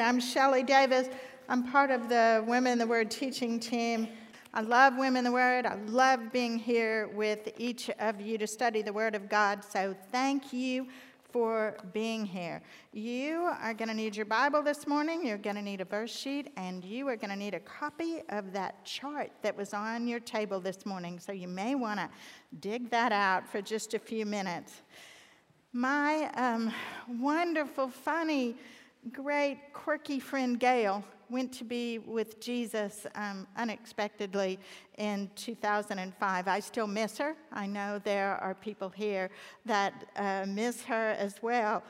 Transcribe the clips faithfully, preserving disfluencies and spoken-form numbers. I'm Shelley Davis. I'm part of the Women in the Word teaching team. I love Women in the Word. I love being here with each of you to study the Word of God. So thank you for being here. You are going to need your Bible this morning. You're going to need a verse sheet, and you are going to need a copy of that chart that was on your table this morning. So you may want to dig that out for just a few minutes. My um, wonderful, funny, great, quirky friend Gail went to be with Jesus um, unexpectedly in two thousand five. I still miss her. I know there are people here that uh, miss her as well.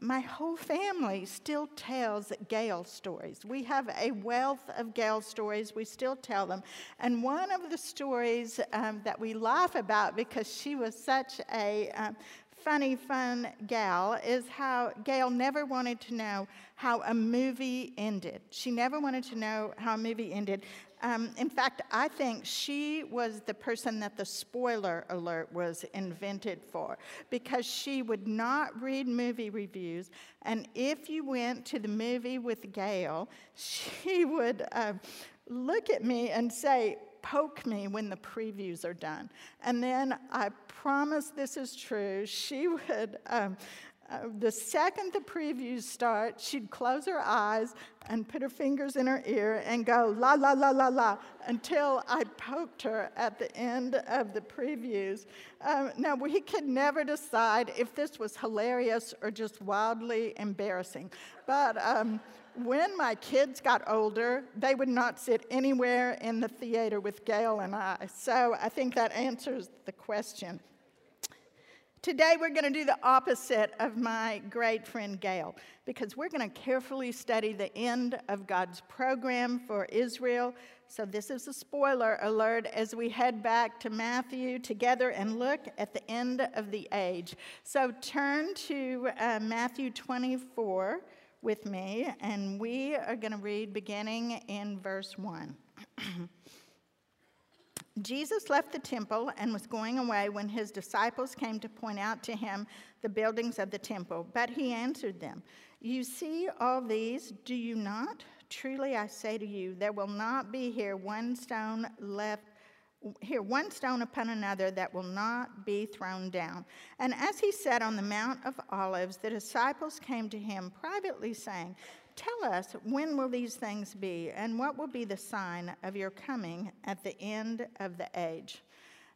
My whole family still tells Gail stories. We have a wealth of Gail stories. We still tell them. And one of the stories um, that we laugh about, because she was such a um, funny, fun gal, is how Gail never wanted to know how a movie ended. She never wanted to know how a movie ended. Um, in fact, I think she was the person that the spoiler alert was invented for, because she would not read movie reviews. And if you went to the movie with Gail, she would uh, look at me and say, "Poke me when the previews are done." And then, I promise this is true, she would, um, uh, the second the previews start, she'd close her eyes and put her fingers in her ear and go, "la, la, la, la, la," until I poked her at the end of the previews. Um, now, we could never decide if this was hilarious or just wildly embarrassing. But um, when my kids got older, they would not sit anywhere in the theater with Gail and I. So I think that answers the question. Today, we're going to do the opposite of my great friend Gail, because we're going to carefully study the end of God's program for Israel. So this is a spoiler alert as we head back to Matthew together and look at the end of the age. So turn to uh, Matthew twenty-four with me, and we are going to read beginning in verse one. Jesus left the temple and was going away when his disciples came to point out to him the buildings of the temple. But he answered them, "You see all these, do you not? Truly I say to you, there will not be here one stone left, here one stone upon another that will not be thrown down." And as he sat on the Mount of Olives, the disciples came to him privately, saying, "Tell us, when will these things be, and what will be the sign of your coming at the end of the age?"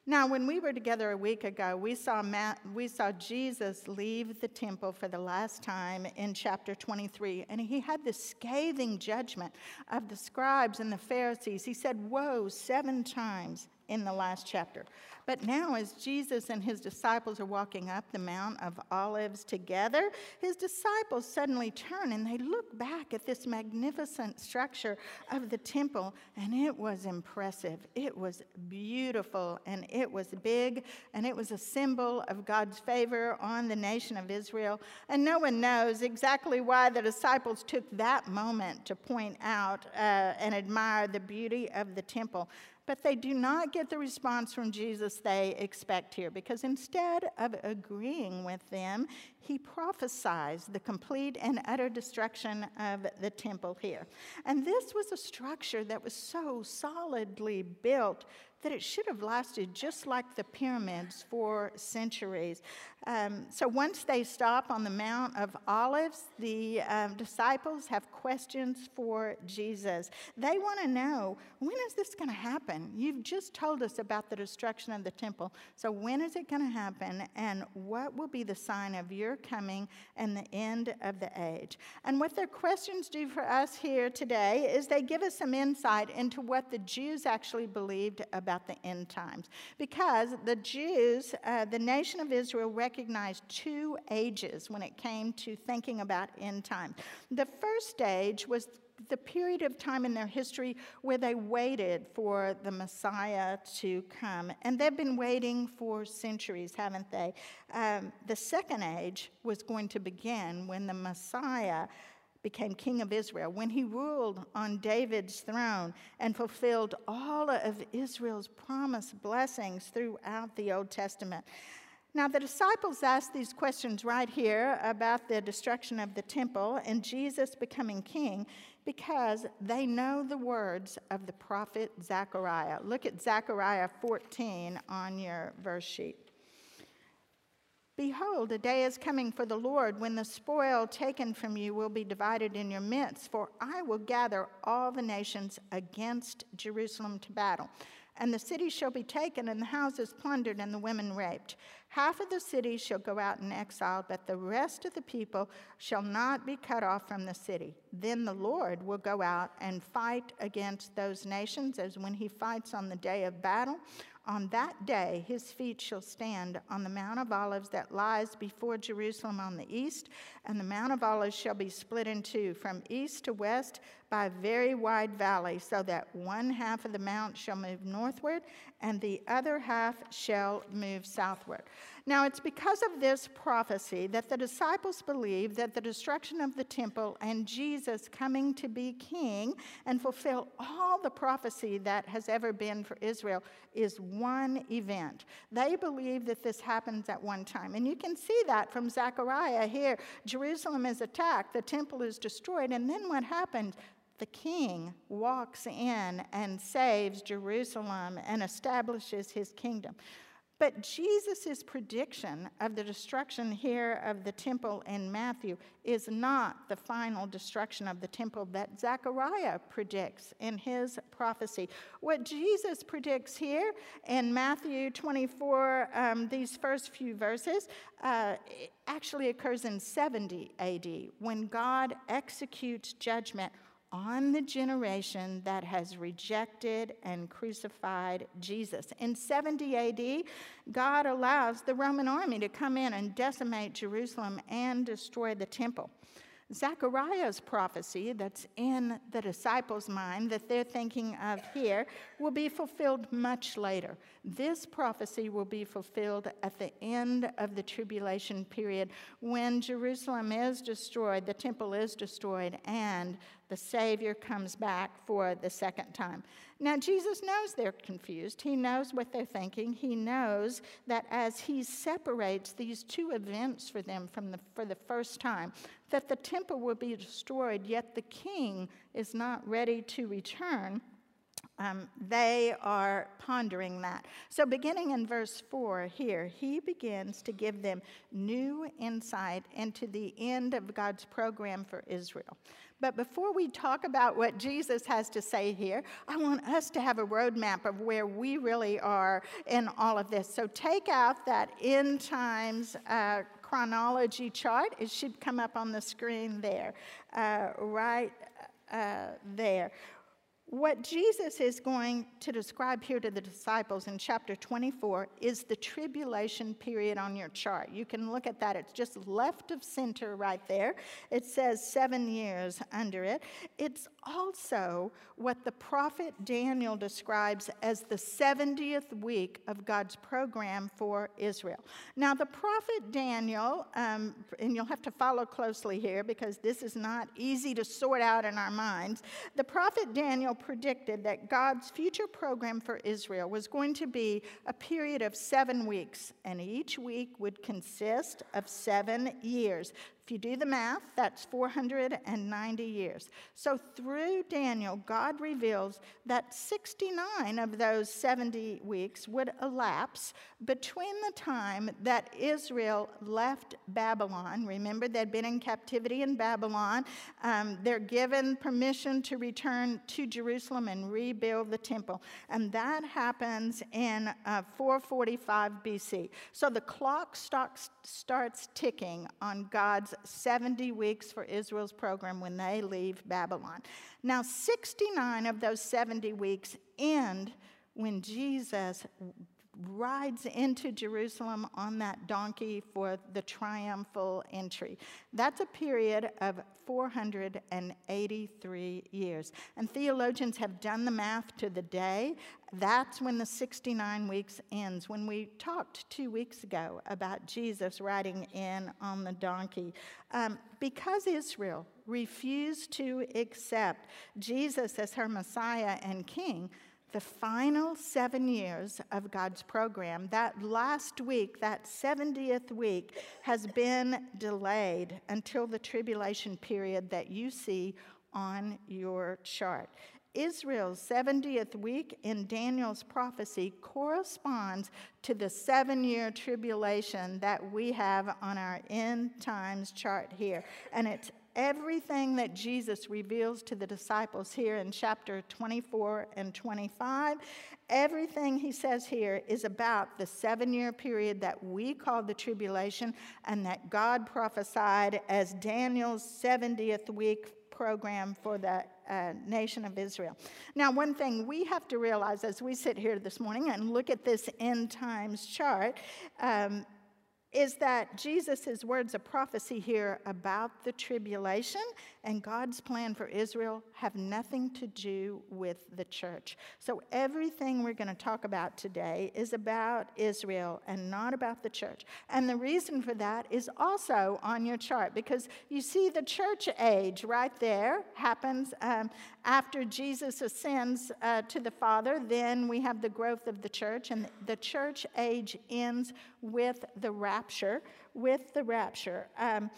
Now, when we were together a week ago, we saw Ma- we saw Jesus leave the temple for the last time in chapter twenty-three, and he had this scathing judgment of the scribes and the Pharisees. He said, "Woe," seven times in the last chapter. But now, as Jesus and his disciples are walking up the Mount of Olives together, his disciples suddenly turn and they look back at this magnificent structure of the temple, and it was impressive. It was beautiful, and it was big, and it was a symbol of God's favor on the nation of Israel. And no one knows exactly why the disciples took that moment to point out uh, and admire the beauty of the temple. But they do not get the response from Jesus they expect here, because instead of agreeing with them, he prophesies the complete and utter destruction of the temple here. And this was a structure that was so solidly built that it should have lasted, just like the pyramids, for centuries. Um, so once they stop on the Mount of Olives, the um, disciples have questions for Jesus. They want to know, when is this going to happen? You've just told us about the destruction of the temple. So when is it going to happen, and what will be the sign of your coming and the end of the age? And what their questions do for us here today is they give us some insight into what the Jews actually believed about about the end times, because the Jews, uh, the nation of Israel, recognized two ages when it came to thinking about end times. The first age was the period of time in their history where they waited for the Messiah to come. And they've been waiting for centuries, haven't they? Um, the second age was going to begin when the Messiah became king of Israel, when he ruled on David's throne and fulfilled all of Israel's promised blessings throughout the Old Testament. Now, the disciples asked these questions right here about the destruction of the temple and Jesus becoming king because they know the words of the prophet Zechariah. Look at Zechariah fourteen on your verse sheet. Behold, a day is coming for the Lord when the spoil taken from you will be divided in your midst, for I will gather all the nations against Jerusalem to battle. And the city shall be taken, and the houses plundered, and the women raped. Half of the city shall go out in exile, but the rest of the people shall not be cut off from the city. Then the Lord will go out and fight against those nations, as when he fights on the day of battle. On that day his feet shall stand on the Mount of Olives that lies before Jerusalem on the east, and the Mount of Olives shall be split in two from east to west by a very wide valley, so that one half of the mount shall move northward, and the other half shall move southward. Now, it's because of this prophecy that the disciples believe that the destruction of the temple and Jesus coming to be king and fulfill all the prophecy that has ever been for Israel is one event. They believe that this happens at one time. And you can see that from Zechariah here. Jerusalem is attacked, the temple is destroyed, and then what happens? The king walks in and saves Jerusalem and establishes his kingdom. But Jesus' prediction of the destruction here of the temple in Matthew is not the final destruction of the temple that Zechariah predicts in his prophecy. What Jesus predicts here in Matthew twenty-four, um, these first few verses, uh, actually occurs in seventy A D when God executes judgment on the generation that has rejected and crucified Jesus. In seventy A D, God allows the Roman army to come in and decimate Jerusalem and destroy the temple. Zechariah's prophecy that's in the disciples' mind that they're thinking of here will be fulfilled much later. This prophecy will be fulfilled at the end of the tribulation period when Jerusalem is destroyed, the temple is destroyed, and the Savior comes back for the second time. Now, Jesus knows they're confused. He knows what they're thinking. He knows that as he separates these two events for them from the, for the first time, that the temple will be destroyed, yet the king is not ready to return. Um, they are pondering that. So beginning in verse four here, he begins to give them new insight into the end of God's program for Israel. But before we talk about what Jesus has to say here, I want us to have a roadmap of where we really are in all of this. So take out that end times uh, chronology chart. It should come up on the screen there, uh, right uh, there. What Jesus is going to describe here to the disciples in chapter twenty-four is the tribulation period on your chart. You can look at that. It's just left of center right there. It says seven years under it. It's also what the prophet Daniel describes as the seventieth week of God's program for Israel. Now, the prophet Daniel, um, and you'll have to follow closely here because this is not easy to sort out in our minds. The prophet Daniel predicted that God's future program for Israel was going to be a period of seven weeks, and each week would consist of seven years. If you do the math, that's four hundred ninety years. So through Daniel, God reveals that sixty-nine of those seventy weeks would elapse between the time that Israel left Babylon. Remember, they'd been in captivity in Babylon. Um, they're given permission to return to Jerusalem and rebuild the temple. And that happens in uh, four forty-five B C So the clock starts, starts ticking on God's seventy weeks for Israel's program when they leave Babylon. Now, sixty-nine of those seventy weeks end when Jesus rides into Jerusalem on that donkey for the triumphal entry. That's a period of four hundred eighty-three years. And theologians have done the math to the day. That's when the sixty-nine weeks ends. When we talked two weeks ago about Jesus riding in on the donkey, um, because Israel refused to accept Jesus as her Messiah and King, the final seven years of God's program. That last week, that seventieth week, has been delayed until the tribulation period that you see on your chart. Israel's seventieth week in Daniel's prophecy corresponds to the seven-year tribulation that we have on our end times chart here. And it's everything that Jesus reveals to the disciples here in chapter twenty-four and twenty-five. Everything he says here is about the seven-year period that we call the tribulation and that God prophesied as Daniel's seventieth week program for the uh, nation of Israel. Now, one thing we have to realize as we sit here this morning and look at this end times chart um, is that Jesus' words of prophecy here about the tribulation and God's plan for Israel have nothing to do with the church. So everything we're going to talk about today is about Israel and not about the church. And the reason for that is also on your chart, because you see the church age right there happens um, after Jesus ascends uh, to the Father. Then we have the growth of the church, and the church age ends with the rapture, with the rapture. Um,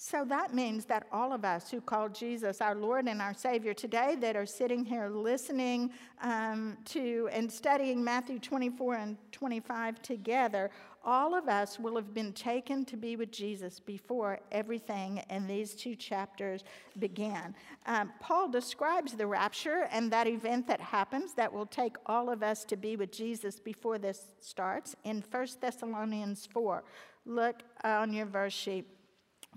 So that means that all of us who call Jesus our Lord and our Savior today, that are sitting here listening um, to and studying Matthew twenty-four and twenty-five together, all of us will have been taken to be with Jesus before everything in these two chapters began. Um, Paul describes the rapture and that event that happens that will take all of us to be with Jesus before this starts in First Thessalonians four. Look on your verse sheet.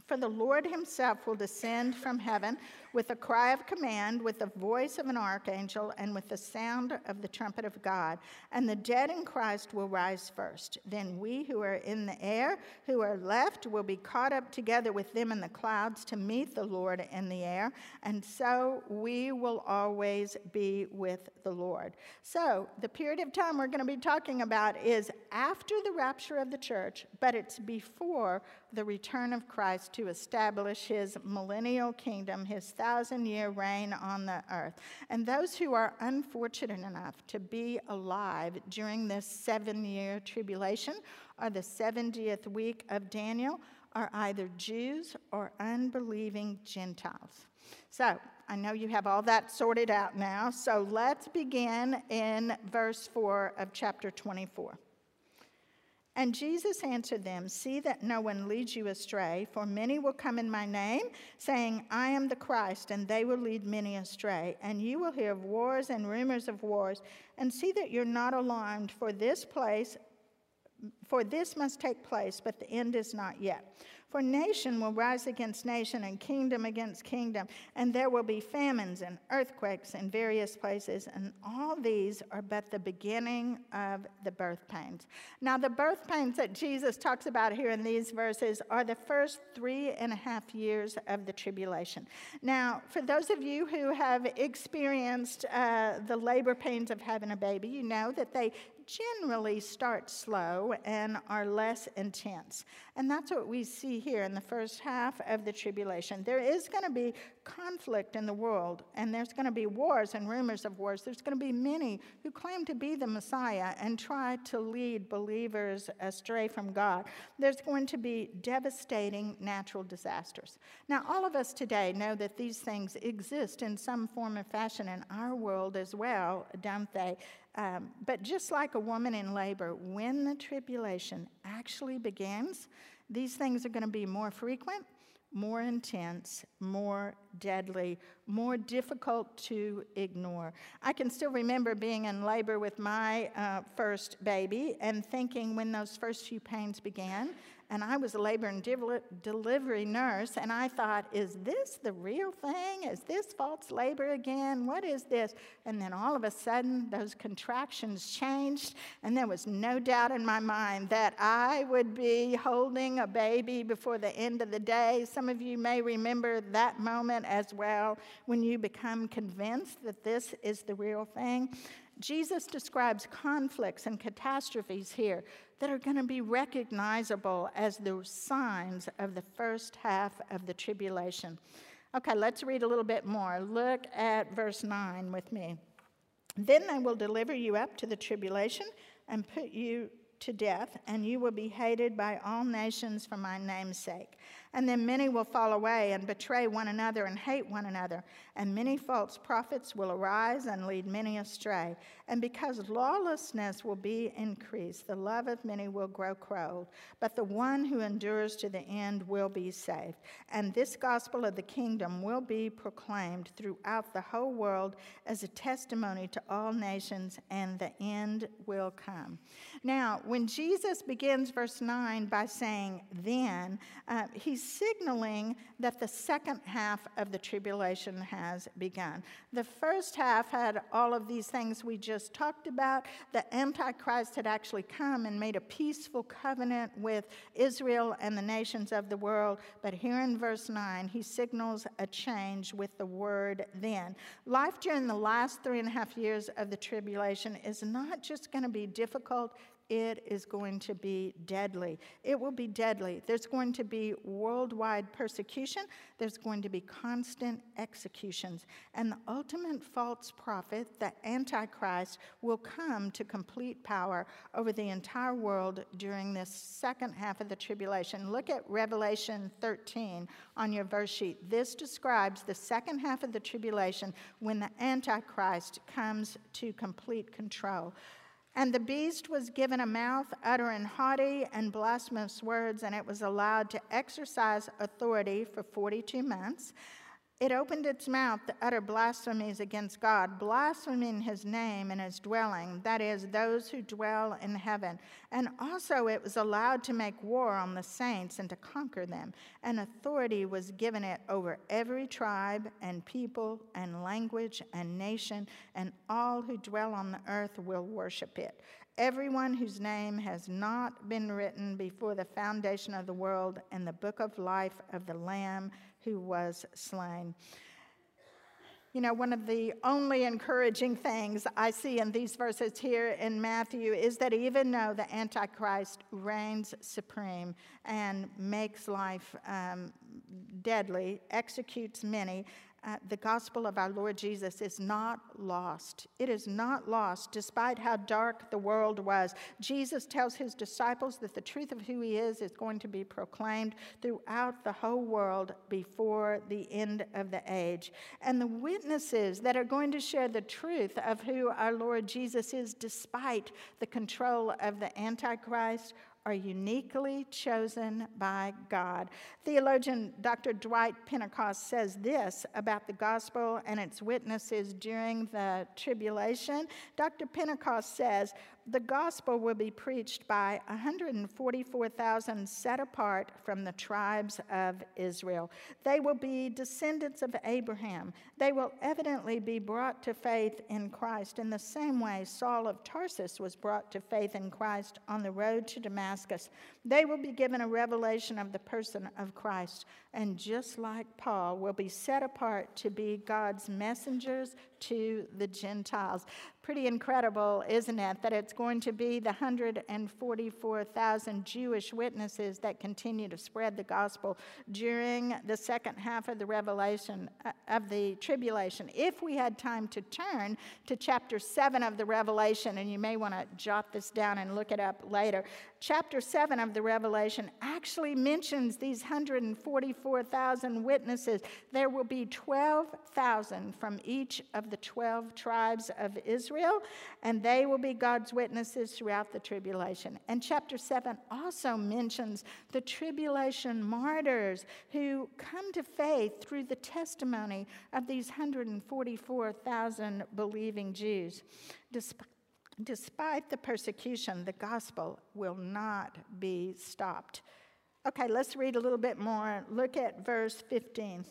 For the Lord himself will descend from heaven with a cry of command, with the voice of an archangel, and with the sound of the trumpet of God. And the dead in Christ will rise first. Then we who are in the air, who are left, will be caught up together with them in the clouds to meet the Lord in the air. And so we will always be with the Lord. So the period of time we're going to be talking about is after the rapture of the church, but it's before the return of Christ to establish his millennial kingdom, his thousand-year reign on the earth. And those who are unfortunate enough to be alive during this seven-year tribulation, or the seventieth week of Daniel, are either Jews or unbelieving Gentiles. So I know you have all that sorted out now, so let's begin in verse four of chapter twenty-four. And Jesus answered them, see that no one leads you astray, for many will come in my name, saying, I am the Christ, and they will lead many astray. And you will hear of wars and rumors of wars, and see that you're not alarmed, for this place, for this must take place, but the end is not yet. For nation will rise against nation, and kingdom against kingdom, and there will be famines and earthquakes in various places, and all these are but the beginning of the birth pains. Now, the birth pains that Jesus talks about here in these verses are the first three and a half years of the tribulation. Now, for those of you who have experienced uh, the labor pains of having a baby, you know that they generally start slow and are less intense. And that's what we see here in the first half of the tribulation. There is going to be conflict in the world, and there's going to be wars and rumors of wars. There's going to be many who claim to be the Messiah and try to lead believers astray from God. There's going to be devastating natural disasters. Now, all of us today know that these things exist in some form or fashion in our world as well, don't they? Um, but just like a woman in labor, when the tribulation actually begins, these things are going to be more frequent, more intense, more deadly, more difficult to ignore. I can still remember being in labor with my uh, first baby and thinking when those first few pains began, and I was a labor and de- delivery nurse, and I thought, is this the real thing? Is this false labor again? What is this? And then all of a sudden, those contractions changed, and there was no doubt in my mind that I would be holding a baby before the end of the day. Some of you may remember that moment as well, when you become convinced that this is the real thing. Jesus describes conflicts and catastrophes here that are going to be recognizable as the signs of the first half of the tribulation. Okay, let's read a little bit more. Look at verse nine with me. Then they will deliver you up to the tribulation and put you to death, and you will be hated by all nations for my name's sake. And then many will fall away and betray one another and hate one another, and many false prophets will arise and lead many astray. And because lawlessness will be increased, the love of many will grow cold, but the one who endures to the end will be saved. And this gospel of the kingdom will be proclaimed throughout the whole world as a testimony to all nations, and the end will come. Now, when Jesus begins verse nine by saying, then, uh, he's signaling that the second half of the tribulation has begun. The first half had all of these things we just talked about. The Antichrist had actually come and made a peaceful covenant with Israel and the nations of the world. But here in verse nine, he signals a change with the word then. Life during the last three and a half years of the tribulation is not just going to be difficult. It is going to be deadly. It will be deadly. There's going to be worldwide persecution. There's going to be constant executions. And the ultimate false prophet, the Antichrist, will come to complete power over the entire world during this second half of the tribulation. Look at Revelation thirteen on your verse sheet. This describes the second half of the tribulation when the Antichrist comes to complete control. And the beast was given a mouth uttering haughty and blasphemous words, and it was allowed to exercise authority for forty-two months. It opened its mouth to utter blasphemies against God, blaspheming his name and his dwelling, that is, those who dwell in heaven. And also it was allowed to make war on the saints and to conquer them. And authority was given it over every tribe and people and language and nation, and all who dwell on the earth will worship it. Everyone whose name has not been written before the foundation of the world in the book of life of the Lamb who was slain. You know, one of the only encouraging things I see in these verses here in Matthew is that even though the Antichrist reigns supreme and makes life um, deadly, executes many, Uh, the gospel of our Lord Jesus is not lost. It is not lost, despite how dark the world was. Jesus tells his disciples that the truth of who he is is going to be proclaimed throughout the whole world before the end of the age. And the witnesses that are going to share the truth of who our Lord Jesus is, despite the control of the Antichrist, are uniquely chosen by God. Theologian Doctor Dwight Pentecost says this about the gospel and its witnesses during the tribulation. Doctor Pentecost says, the gospel will be preached by one hundred forty-four thousand set apart from the tribes of Israel. They will be descendants of Abraham. They will evidently be brought to faith in Christ in the same way Saul of Tarsus was brought to faith in Christ on the road to Damascus. They will be given a revelation of the person of Christ, and just like Paul, will be set apart to be God's messengers to the Gentiles. Pretty incredible, isn't it, that it's going to be the one hundred forty-four thousand Jewish witnesses that continue to spread the gospel during the second half of the revelation uh, of the tribulation. If we had time to turn to chapter seven of the Revelation, and you may want to jot this down and look it up later, chapter seven of the Revelation actually mentions these one hundred forty-four thousand witnesses. There will be twelve thousand from each of the twelve tribes of Israel. Israel, and they will be God's witnesses throughout the tribulation. And chapter seven also mentions the tribulation martyrs who come to faith through the testimony of these one hundred forty-four thousand believing Jews. Despite Despite the persecution, the gospel will not be stopped. Okay, let's read a little bit more. Look at verse fifteen.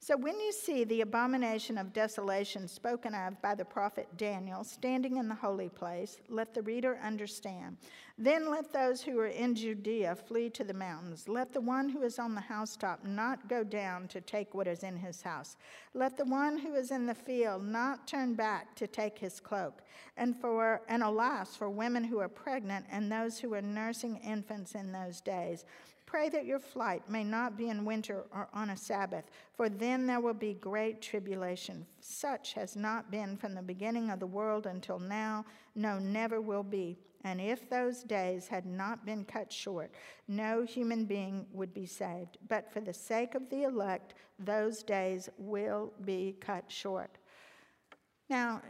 So when you see the abomination of desolation spoken of by the prophet Daniel standing in the holy place, let the reader understand. Then let those who are in Judea flee to the mountains. Let the one who is on the housetop not go down to take what is in his house. Let the one who is in the field not turn back to take his cloak. And for and alas for women who are pregnant and those who are nursing infants in those days. Pray that your flight may not be in winter or on a Sabbath, for then there will be great tribulation. Such has not been from the beginning of the world until now, no, never will be. And if those days had not been cut short, no human being would be saved. But for the sake of the elect, those days will be cut short. Now,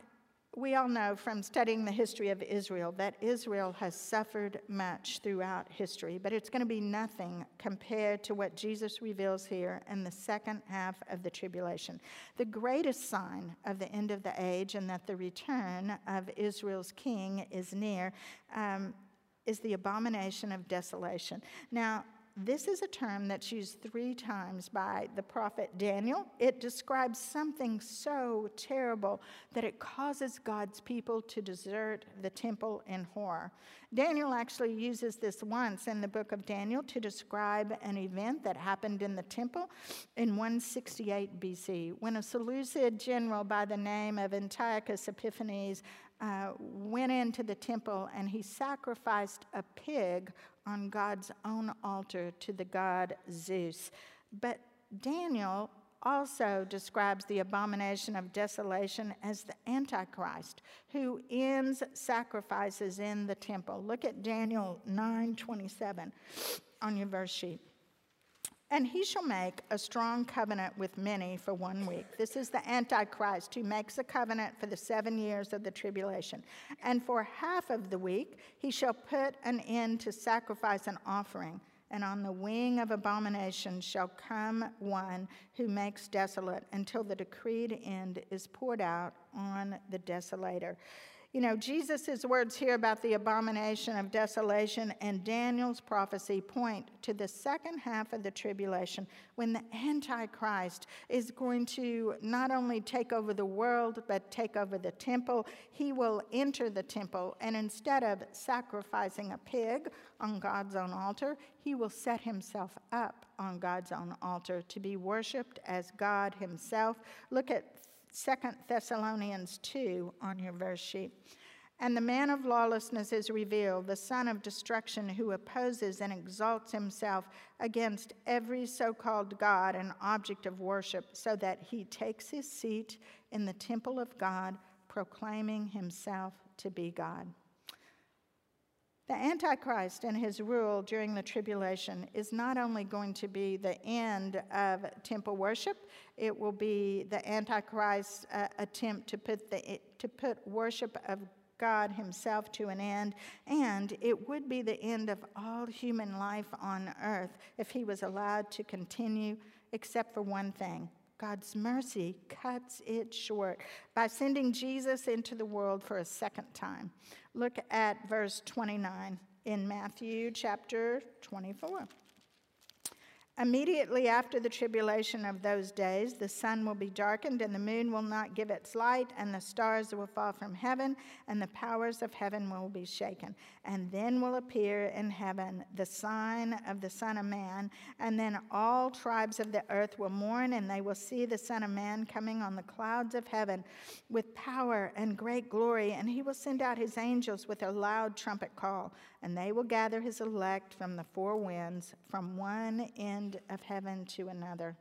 we all know from studying the history of Israel that Israel has suffered much throughout history, but it's going to be nothing compared to what Jesus reveals here in the second half of the tribulation. The greatest sign of the end of the age and that the return of Israel's king is near um, is the abomination of desolation. Now, this is a term that's used three times by the prophet Daniel. It describes something so terrible that it causes God's people to desert the temple in horror. Daniel actually uses this once in the book of Daniel to describe an event that happened in the temple in one sixty-eight B C when a Seleucid general by the name of Antiochus Epiphanes Uh, went into the temple and he sacrificed a pig on God's own altar to the god Zeus. But Daniel also describes the abomination of desolation as the Antichrist, who ends sacrifices in the temple. Look at Daniel nine twenty-seven on your verse sheet. And he shall make a strong covenant with many for one week. This is the Antichrist who makes a covenant for the seven years of the tribulation. And for half of the week, he shall put an end to sacrifice and offering. And on the wing of abomination shall come one who makes desolate until the decreed end is poured out on the desolator. You know, Jesus' words here about the abomination of desolation and Daniel's prophecy point to the second half of the tribulation when the Antichrist is going to not only take over the world, but take over the temple. He will enter the temple, and instead of sacrificing a pig on God's own altar, he will set himself up on God's own altar to be worshipped as God himself. Look at Second Thessalonians two on your verse sheet. And the man of lawlessness is revealed, the son of destruction, who opposes and exalts himself against every so-called God and object of worship, so that he takes his seat in the temple of God, proclaiming himself to be God. The Antichrist and his rule during the tribulation is not only going to be the end of temple worship, it will be the Antichrist's uh, attempt to put, the, to put worship of God himself to an end, and it would be the end of all human life on earth if he was allowed to continue, except for one thing. God's mercy cuts it short by sending Jesus into the world for a second time. Look at verse twenty-nine in Matthew chapter twenty-four. Immediately after the tribulation of those days, the sun will be darkened, and the moon will not give its light, and the stars will fall from heaven, and the powers of heaven will be shaken. And then will appear in heaven the sign of the Son of Man, and then all tribes of the earth will mourn, and they will see the Son of Man coming on the clouds of heaven with power and great glory, and he will send out his angels with a loud trumpet call, and they will gather his elect from the four winds, from one end of heaven to another.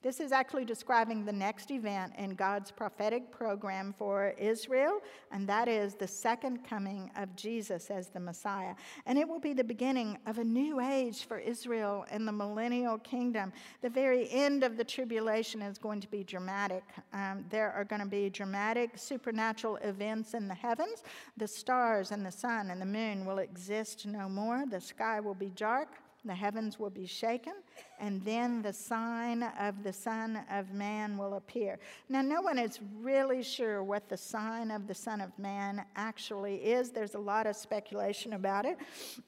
This is actually describing the next event in God's prophetic program for Israel, and that is the second coming of Jesus as the Messiah. And it will be the beginning of a new age for Israel and the millennial kingdom. The very end of the tribulation is going to be dramatic. Um, there are going to be dramatic supernatural events in the heavens. The stars and the sun and the moon will exist no more. The sky will be dark. The heavens will be shaken, and then the sign of the Son of Man will appear. Now, no one is really sure what the sign of the Son of Man actually is. There's a lot of speculation about it.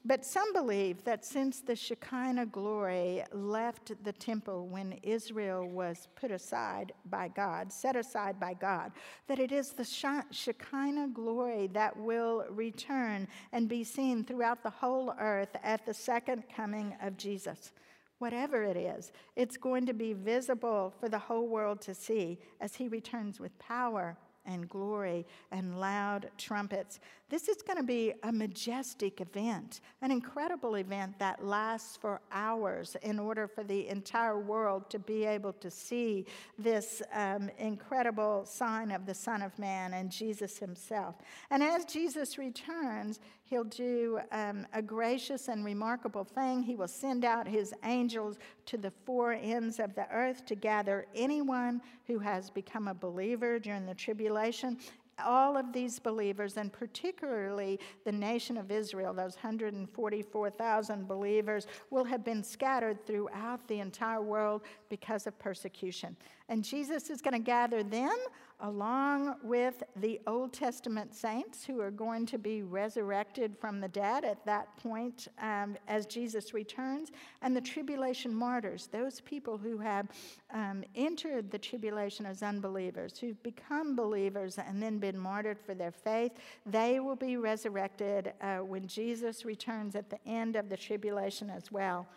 But some believe that since the Shekinah glory left the temple when Israel was put aside by God, set aside by God, that it is the Shekinah glory that will return and be seen throughout the whole earth at the second coming of Jesus. Whatever it is, it's going to be visible for the whole world to see as he returns with power and glory and loud trumpets. This is going to be a majestic event, an incredible event that lasts for hours in order for the entire world to be able to see this um, incredible sign of the Son of Man and Jesus himself. And as Jesus returns, he'll do um, a gracious and remarkable thing. He will send out his angels to the four ends of the earth to gather anyone who has become a believer during the tribulation. All of these believers, and particularly the nation of Israel, those one hundred forty-four thousand believers, will have been scattered throughout the entire world because of persecution. And Jesus is going to gather them along with the Old Testament saints who are going to be resurrected from the dead at that point um, as Jesus returns, and the tribulation martyrs, those people who have um, entered the tribulation as unbelievers, who've become believers and then been martyred for their faith. They will be resurrected uh, when Jesus returns at the end of the tribulation as well.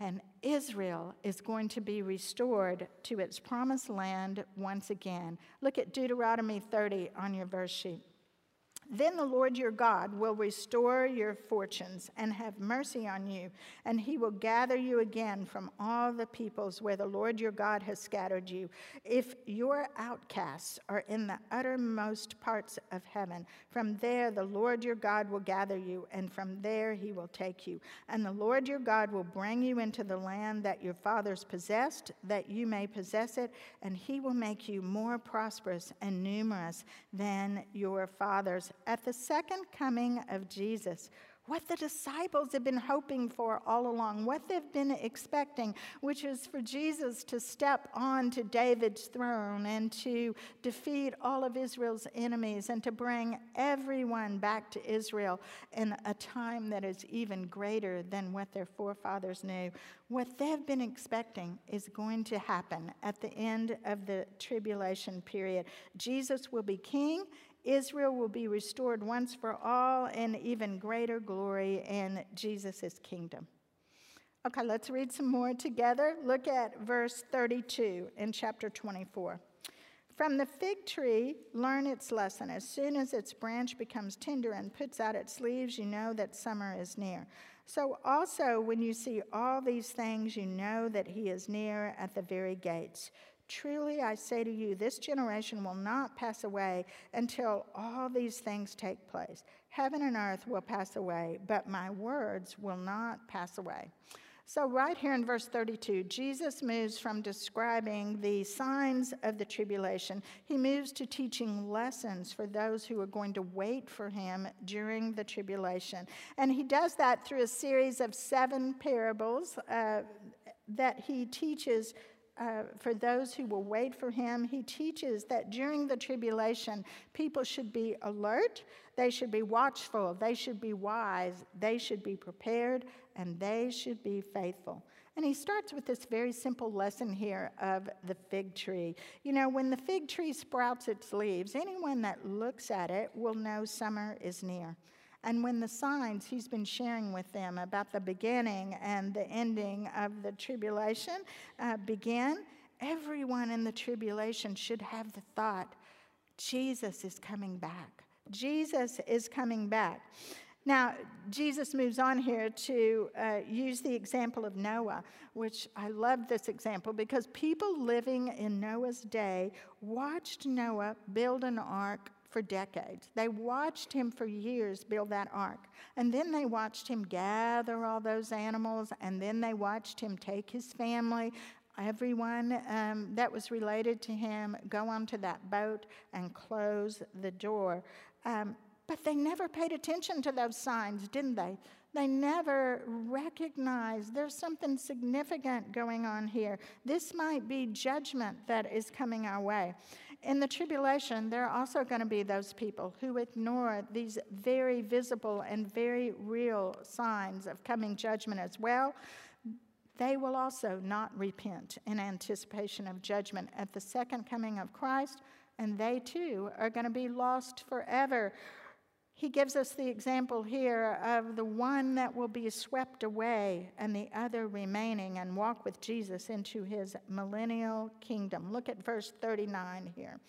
And Israel is going to be restored to its promised land once again. Look at Deuteronomy thirty on your verse sheet. Then the Lord your God will restore your fortunes and have mercy on you, and he will gather you again from all the peoples where the Lord your God has scattered you. If your outcasts are in the uttermost parts of heaven, from there the Lord your God will gather you, and from there he will take you. And the Lord your God will bring you into the land that your fathers possessed, that you may possess it, and he will make you more prosperous and numerous than your fathers. At the second coming of Jesus, what the disciples have been hoping for all along, what they've been expecting, which is for Jesus to step on to David's throne and to defeat all of Israel's enemies and to bring everyone back to Israel in a time that is even greater than what their forefathers knew. What they've been expecting is going to happen at the end of the tribulation period. Jesus will be king. Israel will be restored once for all in even greater glory in Jesus' kingdom. Okay, let's read some more together. Look at verse thirty-two in chapter twenty-four. From the fig tree, learn its lesson. As soon as its branch becomes tender and puts out its leaves, you know that summer is near. So also, when you see all these things, you know that he is near at the very gates. Truly, I say to you, this generation will not pass away until all these things take place. Heaven and earth will pass away, but my words will not pass away. So right here in verse thirty-two, Jesus moves from describing the signs of the tribulation. He moves to teaching lessons for those who are going to wait for him during the tribulation. And he does that through a series of seven parables uh, that he teaches Uh, for those who will wait for him. He teaches that during the tribulation, people should be alert, they should be watchful, they should be wise, they should be prepared, and they should be faithful. And he starts with this very simple lesson here of the fig tree. You know, when the fig tree sprouts its leaves, anyone that looks at it will know summer is near. And when the signs he's been sharing with them about the beginning and the ending of the tribulation uh, begin, everyone in the tribulation should have the thought, Jesus is coming back. Jesus is coming back. Now, Jesus moves on here to uh, use the example of Noah, which I love this example because people living in Noah's day watched Noah build an ark for decades. They watched him for years build that ark. And then they watched him gather all those animals. And then they watched him take his family, everyone um, that was related to him, go onto that boat and close the door. Um, but they never paid attention to those signs, didn't they? They never recognize there's something significant going on here. This might be judgment that is coming our way. In the tribulation, there are also going to be those people who ignore these very visible and very real signs of coming judgment as well. They will also not repent in anticipation of judgment at the second coming of Christ, and they too are going to be lost forever. He gives us the example here of the one that will be swept away and the other remaining and walk with Jesus into his millennial kingdom. Look at verse thirty-nine here.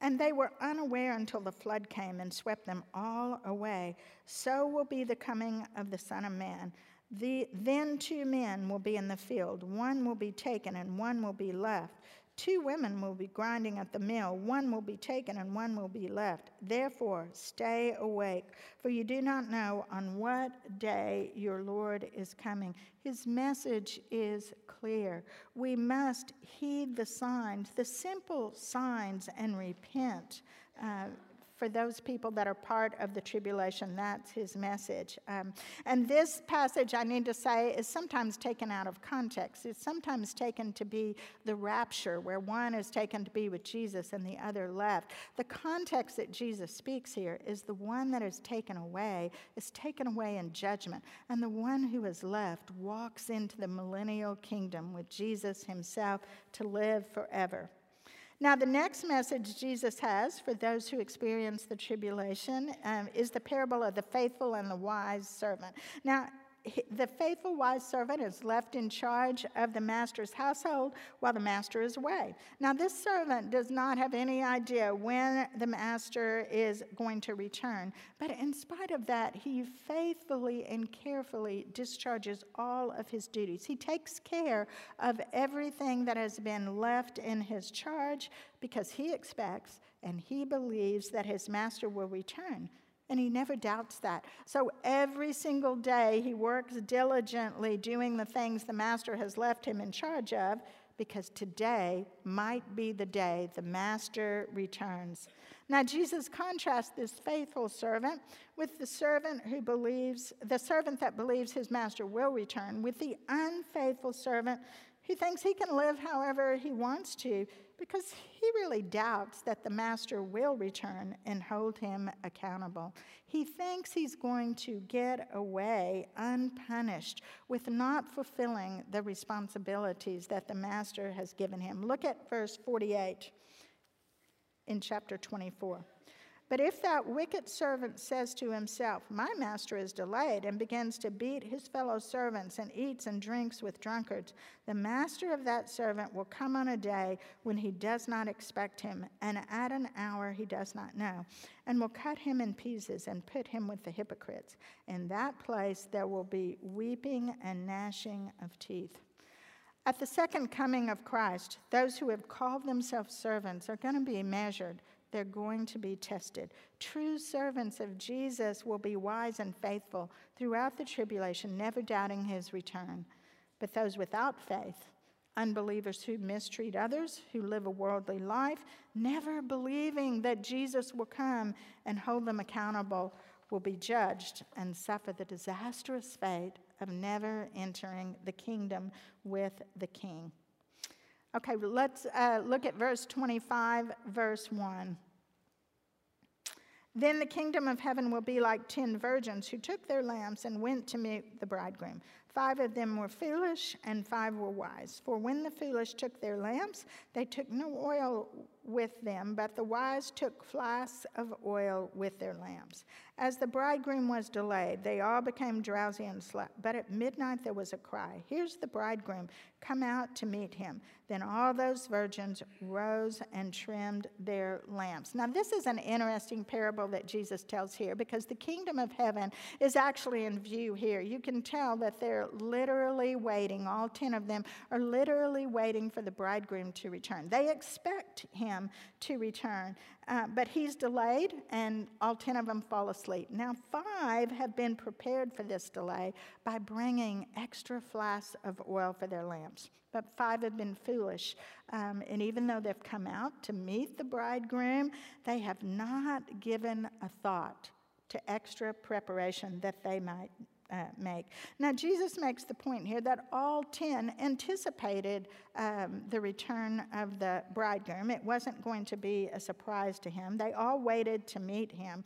And they were unaware until the flood came and swept them all away. So will be the coming of the Son of Man. The, then two men will be in the field. One will be taken and one will be left. Two women will be grinding at the mill. One will be taken and one will be left. Therefore, stay awake, for you do not know on what day your Lord is coming. His message is clear. We must heed the signs, the simple signs, and repent. Uh, For those people that are part of the tribulation, that's his message. Um, and this passage, I need to say, is sometimes taken out of context. It's sometimes taken to be the rapture, where one is taken to be with Jesus and the other left. The context that Jesus speaks here is the one that is taken away is taken away in judgment. And the one who is left walks into the millennial kingdom with Jesus himself to live forever. Now, the next message Jesus has for those who experience the tribulation um, is the parable of the faithful and the wise servant. Now, the faithful wise servant is left in charge of the master's household while the master is away. Now, this servant does not have any idea when the master is going to return, but in spite of that, he faithfully and carefully discharges all of his duties. He takes care of everything that has been left in his charge because he expects and he believes that his master will return. And he never doubts that. So every single day he works diligently doing the things the master has left him in charge of, because today might be the day the master returns. Now, Jesus contrasts this faithful servant with the servant who believes, the servant that believes his master will return, with the unfaithful servant who thinks he can live however he wants to, because he really doubts that the master will return and hold him accountable. He thinks he's going to get away unpunished with not fulfilling the responsibilities that the master has given him. Look at verse forty-eight in chapter twenty-four. But if that wicked servant says to himself, "My master is delayed," and begins to beat his fellow servants and eats and drinks with drunkards, the master of that servant will come on a day when he does not expect him, and at an hour he does not know, and will cut him in pieces and put him with the hypocrites. In that place there will be weeping and gnashing of teeth. At the second coming of Christ, those who have called themselves servants are going to be measured. They're going to be tested. True servants of Jesus will be wise and faithful throughout the tribulation, never doubting his return. But those without faith, unbelievers who mistreat others, who live a worldly life, never believing that Jesus will come and hold them accountable, will be judged and suffer the disastrous fate of never entering the kingdom with the King. Okay, let's uh, look at verse twenty-five, verse one. Then the kingdom of heaven will be like ten virgins who took their lamps and went to meet the bridegroom. Five of them were foolish and five were wise. For when the foolish took their lamps, they took no oil with them, but the wise took flasks of oil with their lamps. As the bridegroom was delayed, they all became drowsy and slept. But at midnight there was a cry, "Here's the bridegroom, come out to meet him." Then all those virgins rose and trimmed their lamps. Now, this is an interesting parable that Jesus tells here, because the kingdom of heaven is actually in view here. You can tell that they're literally waiting. All ten of them are literally waiting for the bridegroom to return. They expect him to return. Uh, but he's delayed, and all ten of them fall asleep. Now, five have been prepared for this delay by bringing extra flasks of oil for their lamps. But five have been foolish. Um, and even though they've come out to meet the bridegroom, they have not given a thought to extra preparation that they might Uh, make. Now, Jesus makes the point here that all ten anticipated um, the return of the bridegroom. It wasn't going to be a surprise to him. They all waited to meet him,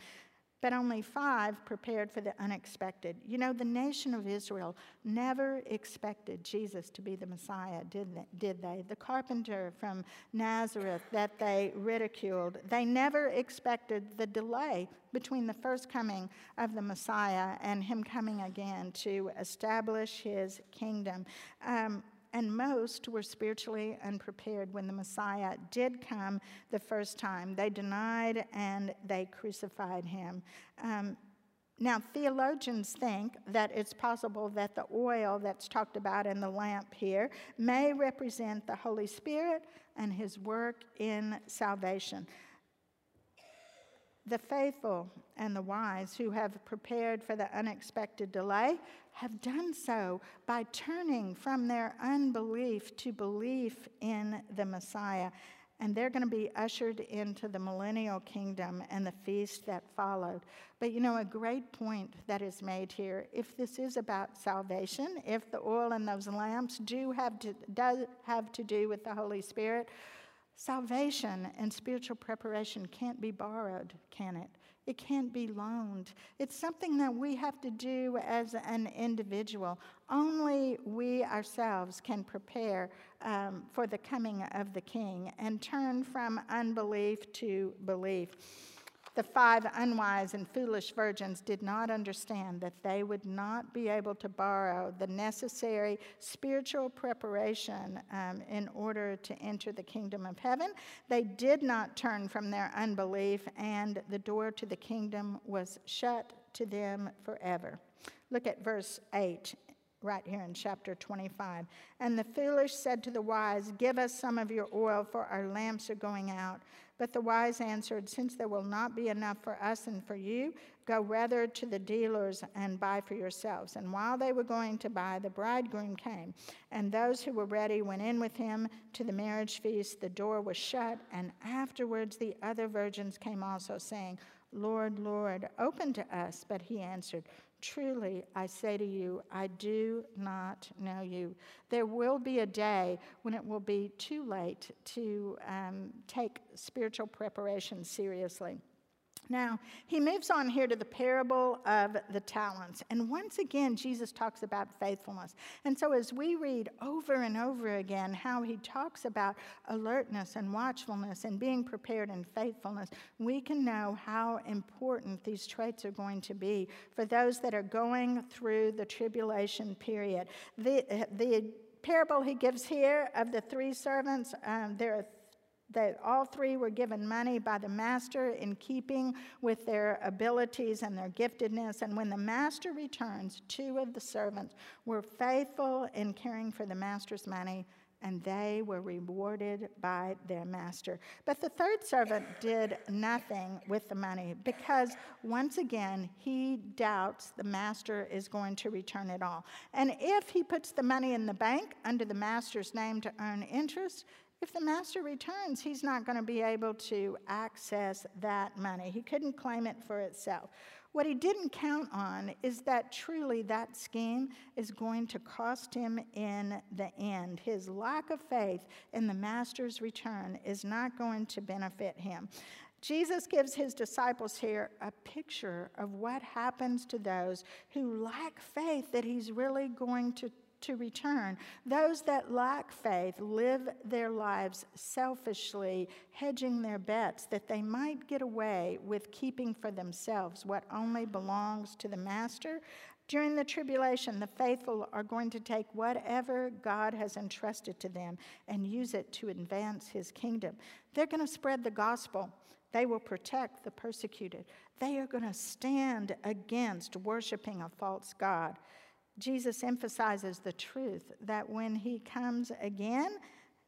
but only five prepared for the unexpected. You know, the nation of Israel never expected Jesus to be the Messiah, did they? Did they? The carpenter from Nazareth that they ridiculed. They never expected the delay between the first coming of the Messiah and him coming again to establish his kingdom. Um, and most were spiritually unprepared when the Messiah did come the first time. They denied and they crucified him. Um, Now, theologians think that it's possible that the oil that's talked about in the lamp here may represent the Holy Spirit and his work in salvation. The faithful and the wise who have prepared for the unexpected delay have done so by turning from their unbelief to belief in the Messiah. And they're going to be ushered into the millennial kingdom and the feast that followed. But you know, a great point that is made here, if this is about salvation, if the oil in those lamps do have to, does have to do with the Holy Spirit, salvation and spiritual preparation can't be borrowed, can it? It can't be loaned. It's something that we have to do as an individual. Only we ourselves can prepare um, for the coming of the King and turn from unbelief to belief. The five unwise and foolish virgins did not understand that they would not be able to borrow the necessary spiritual preparation um, in order to enter the kingdom of heaven. They did not turn from their unbelief, and the door to the kingdom was shut to them forever. Look at verse eight. Right here in chapter twenty-five. And the foolish said to the wise, "Give us some of your oil, for our lamps are going out." But the wise answered, "Since there will not be enough for us and for you, go rather to the dealers and buy for yourselves." And while they were going to buy, the bridegroom came, and those who were ready went in with him to the marriage feast. The door was shut, and afterwards the other virgins came also, saying, "Lord, Lord, open to us." But he answered, "Truly, I say to you, I do not know you." There will be a day when it will be too late to um, take spiritual preparation seriously. Now, he moves on here to the parable of the talents. And once again, Jesus talks about faithfulness. And so as we read over and over again how he talks about alertness and watchfulness and being prepared and faithfulness, we can know how important these traits are going to be for those that are going through the tribulation period. The, the parable he gives here of the three servants, um, there are that all three were given money by the master in keeping with their abilities and their giftedness. And when the master returns, two of the servants were faithful in caring for the master's money, and they were rewarded by their master. But the third servant did nothing with the money because, once again, he doubts the master is going to return it all. And if he puts the money in the bank under the master's name to earn interest, if the master returns, he's not going to be able to access that money. He couldn't claim it for itself. What he didn't count on is that truly that scheme is going to cost him in the end. His lack of faith in the master's return is not going to benefit him. Jesus gives his disciples here a picture of what happens to those who lack faith that he's really going to to return. Those that lack faith live their lives selfishly, hedging their bets that they might get away with keeping for themselves what only belongs to the master. During the tribulation, the faithful are going to take whatever God has entrusted to them and use it to advance his kingdom. They're going to spread the gospel. They will protect the persecuted. They are going to stand against worshiping a false god. Jesus emphasizes the truth that when he comes again,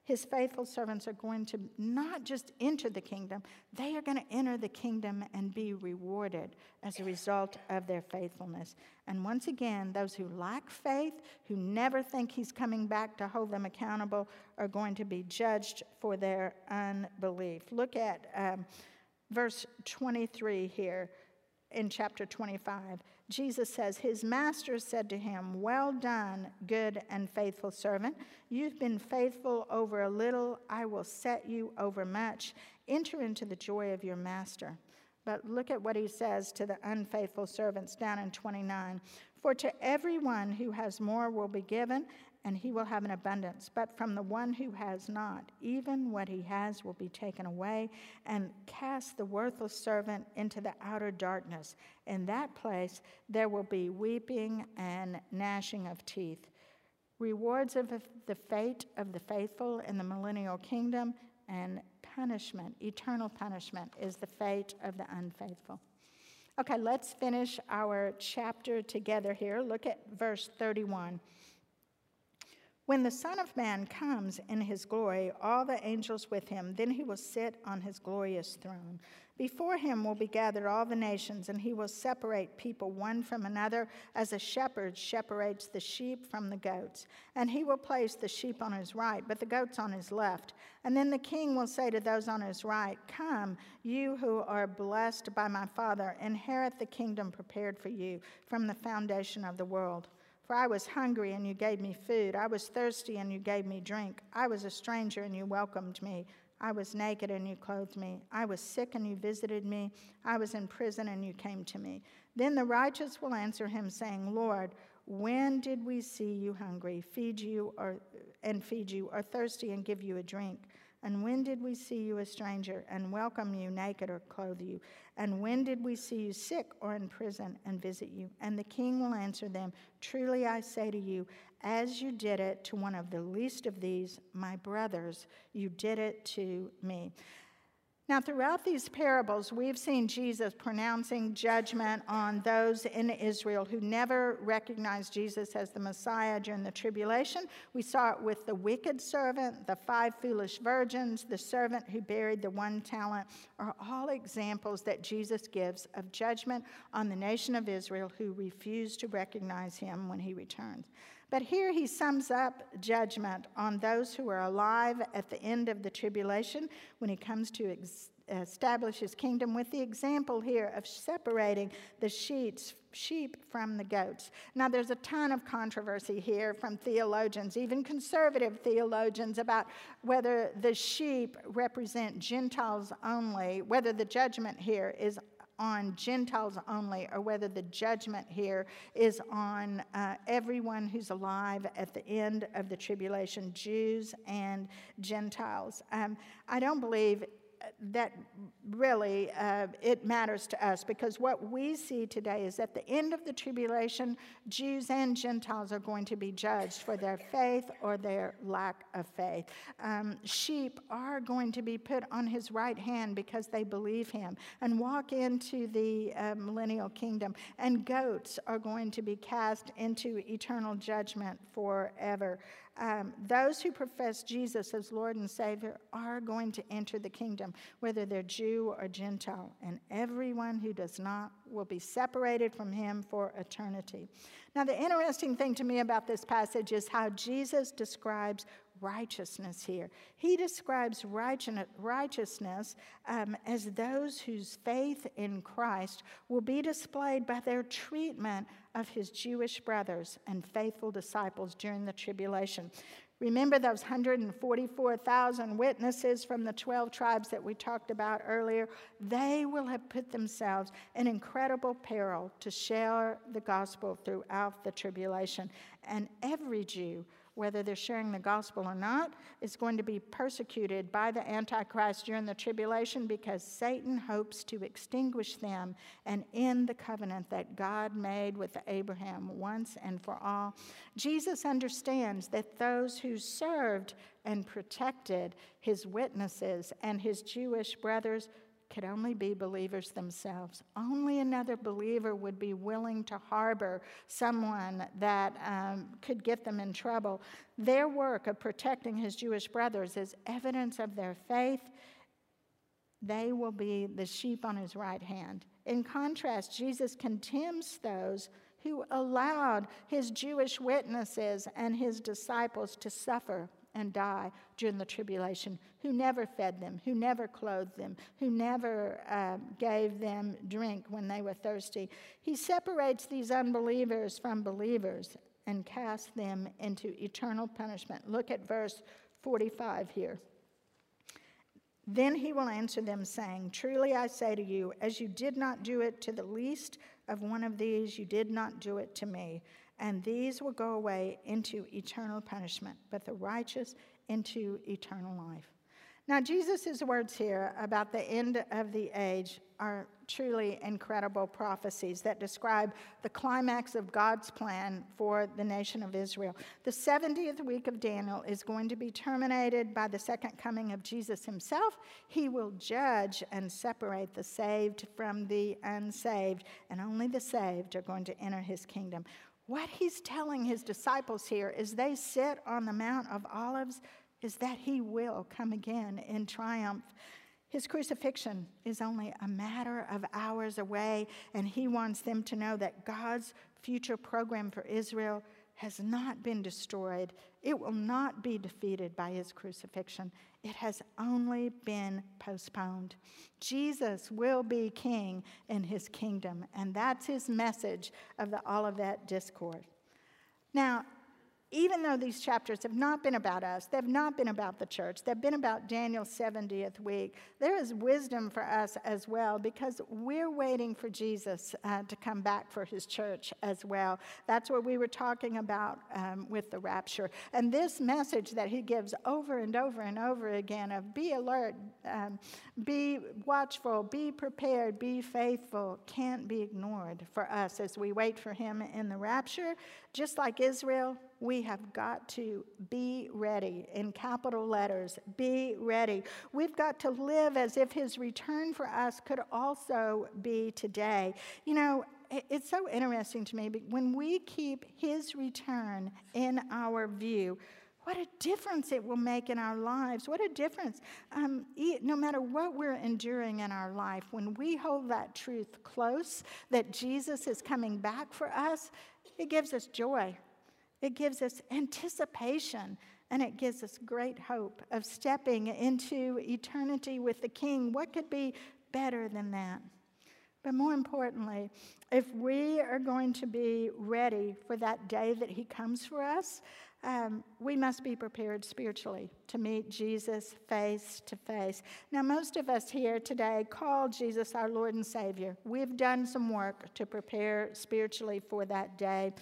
his faithful servants are going to not just enter the kingdom, they are going to enter the kingdom and be rewarded as a result of their faithfulness. And once again, those who lack faith, who never think he's coming back to hold them accountable, are going to be judged for their unbelief. Look at um, verse twenty-three here in chapter twenty-five. Jesus says, his master said to him, "Well done, good and faithful servant. You've been faithful over a little. I will set you over much. Enter into the joy of your master." But look at what he says to the unfaithful servants down in twenty-nine. "For to everyone who has more will be given, and he will have an abundance. But from the one who has not, even what he has will be taken away. And cast the worthless servant into the outer darkness. In that place there will be weeping and gnashing of teeth." rewards of the fate of the faithful in the millennial kingdom, and punishment, eternal punishment, is the fate of the unfaithful. Okay, let's finish our chapter together here. Look at verse thirty-one. When the Son of Man comes in his glory, all the angels with him, then he will sit on his glorious throne. Before him will be gathered all the nations, and he will separate people one from another, as a shepherd separates the sheep from the goats. And he will place the sheep on his right, but the goats on his left. And then the king will say to those on his right, "Come, you who are blessed by my Father, inherit the kingdom prepared for you from the foundation of the world. For I was hungry, and you gave me food. I was thirsty, and you gave me drink. I was a stranger, and you welcomed me. I was naked, and you clothed me. I was sick, and you visited me. I was in prison, and you came to me." Then the righteous will answer him, saying, "Lord, when did we see you hungry, feed you, or and feed you, or thirsty, and give you a drink? And when did we see you a stranger, and welcome you, naked, or clothe you? And when did we see you sick or in prison, and visit you?" And the king will answer them, "Truly I say to you, as you did it to one of the least of these, my brothers, you did it to me." Now, throughout these parables, we've seen Jesus pronouncing judgment on those in Israel who never recognized Jesus as the Messiah during the tribulation. We saw it with the wicked servant, the five foolish virgins, the servant who buried the one talent, are all examples that Jesus gives of judgment on the nation of Israel who refused to recognize him when he returns. But here he sums up judgment on those who are alive at the end of the tribulation when he comes to ex establish his kingdom, with the example here of separating the sheets, sheep from the goats. Now, there's a ton of controversy here from theologians, even conservative theologians, about whether the sheep represent Gentiles only, whether the judgment here is on Gentiles only, or whether the judgment here is on uh, everyone who's alive at the end of the tribulation, Jews and Gentiles. Um, I don't believe that really uh, it matters to us, because what we see today is at the end of the tribulation, Jews and Gentiles are going to be judged for their faith or their lack of faith. Um, sheep are going to be put on his right hand because they believe him and walk into the uh, millennial kingdom, and goats are going to be cast into eternal judgment forever. Um, those who profess Jesus as Lord and Savior are going to enter the kingdom, whether they're Jew or Gentile, and everyone who does not will be separated from him for eternity. Now, the interesting thing to me about this passage is how Jesus describes righteousness here. He describes righteousness um, as those whose faith in Christ will be displayed by their treatment of his Jewish brothers and faithful disciples during the tribulation. Remember those one hundred forty-four thousand witnesses from the twelve tribes that we talked about earlier? They will have put themselves in incredible peril to share the gospel throughout the tribulation. And every Jew, whether they're sharing the gospel or not, is going to be persecuted by the Antichrist during the tribulation, because Satan hopes to extinguish them and end the covenant that God made with Abraham once and for all. Jesus understands that those who served and protected his witnesses and his Jewish brothers could only be believers themselves. Only another believer would be willing to harbor someone that um, could get them in trouble. Their work of protecting his Jewish brothers is evidence of their faith. They will be the sheep on his right hand. In contrast, Jesus condemns those who allowed his Jewish witnesses and his disciples to suffer and die during the tribulation, who never fed them, who never clothed them, who never uh, gave them drink when they were thirsty. He separates these unbelievers from believers and casts them into eternal punishment. Look at verse forty-five here. Then he will answer them, saying, "Truly I say to you, as you did not do it to the least of one of these, you did not do it to me. And these will go away into eternal punishment, but the righteous into eternal life." Now, Jesus' words here about the end of the age are truly incredible prophecies that describe the climax of God's plan for the nation of Israel. The seventieth week of Daniel is going to be terminated by the second coming of Jesus himself. He will judge and separate the saved from the unsaved, and only the saved are going to enter his kingdom. What he's telling his disciples here as they sit on the Mount of Olives is that he will come again in triumph. His crucifixion is only a matter of hours away, and he wants them to know that God's future program for Israel has not been destroyed. It will not be defeated by his crucifixion. It has only been postponed. Jesus will be king in his kingdom, and that's his message of the Olivet Discourse. Now, even though these chapters have not been about us, they've not been about the church, they've been about Daniel's seventieth week, there is wisdom for us as well, because we're waiting for Jesus uh, to come back for his church as well. That's what we were talking about um, with the rapture. And this message that he gives over and over and over again of be alert, um, be watchful, be prepared, be faithful, can't be ignored for us as we wait for him in the rapture. Just like Israel, we have got to be ready, in capital letters, be ready. We've got to live as if his return for us could also be today. You know, it's so interesting to me, but when we keep his return in our view, what a difference it will make in our lives. What a difference. Um, no matter what we're enduring in our life, when we hold that truth close, that Jesus is coming back for us, it gives us joy. It gives us anticipation, and it gives us great hope of stepping into eternity with the King. What could be better than that? But more importantly, if we are going to be ready for that day that he comes for us, um, we must be prepared spiritually to meet Jesus face to face. Now, most of us here today call Jesus our Lord and Savior. We've done some work to prepare spiritually for that day.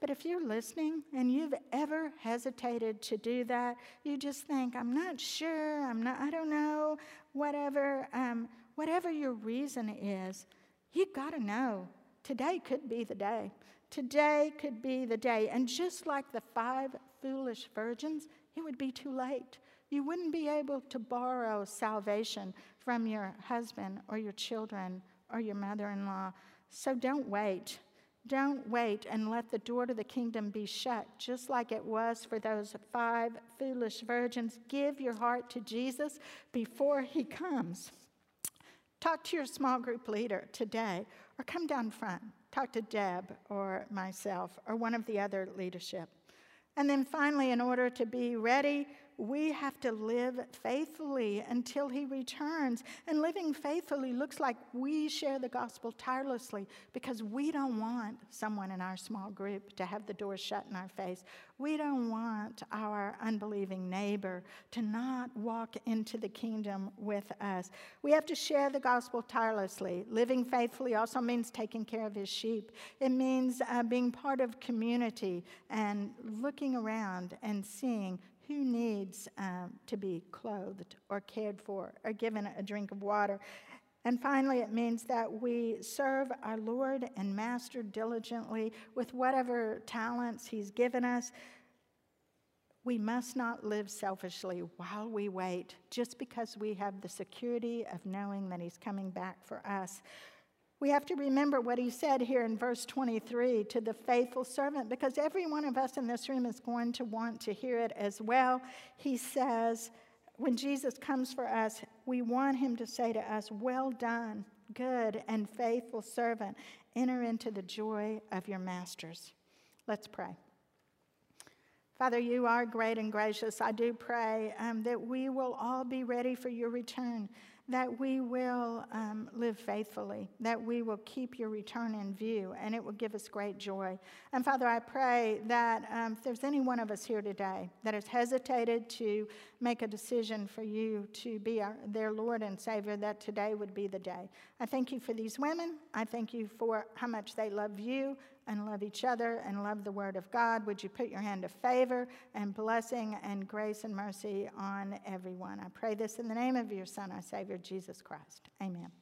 But if you're listening and you've ever hesitated to do that, you just think, I'm not sure, I'm not, I don't know, whatever, um, whatever your reason is, you've got to know. Today could be the day. Today could be the day. And just like the five foolish virgins, it would be too late. You wouldn't be able to borrow salvation from your husband or your children or your mother-in-law. So don't wait. Don't wait and let the door to the kingdom be shut, just like it was for those five foolish virgins. Give your heart to Jesus before he comes. Talk to your small group leader today, or come down front. Talk to Deb or myself or one of the other leadership. And then finally, in order to be ready, we have to live faithfully until he returns. And living faithfully looks like we share the gospel tirelessly, because we don't want someone in our small group to have the door shut in our face. We don't want our unbelieving neighbor to not walk into the kingdom with us. We have to share the gospel tirelessly. Living faithfully also means taking care of his sheep. It means uh, being part of community and looking around and seeing who needs um, to be clothed or cared for or given a drink of water. And finally, it means that we serve our Lord and Master diligently with whatever talents he's given us. We must not live selfishly while we wait, just because we have the security of knowing that he's coming back for us. We have to remember what he said here in verse twenty-three to the faithful servant, because every one of us in this room is going to want to hear it as well. He says, when Jesus comes for us, we want him to say to us, well done, good and faithful servant. Enter into the joy of your masters. Let's pray. Father, you are great and gracious. I do pray um, that we will all be ready for your return. that we will um, live faithfully, that we will keep your return in view, and it will give us great joy. And Father, I pray that um, if there's any one of us here today that has hesitated to make a decision for you to be our, their Lord and Savior, that today would be the day. I thank you for these women. I thank you for how much they love you and love each other and love the Word of God. Would you put your hand of favor and blessing and grace and mercy on everyone? I pray this in the name of your Son, our Savior, Jesus Christ. Amen.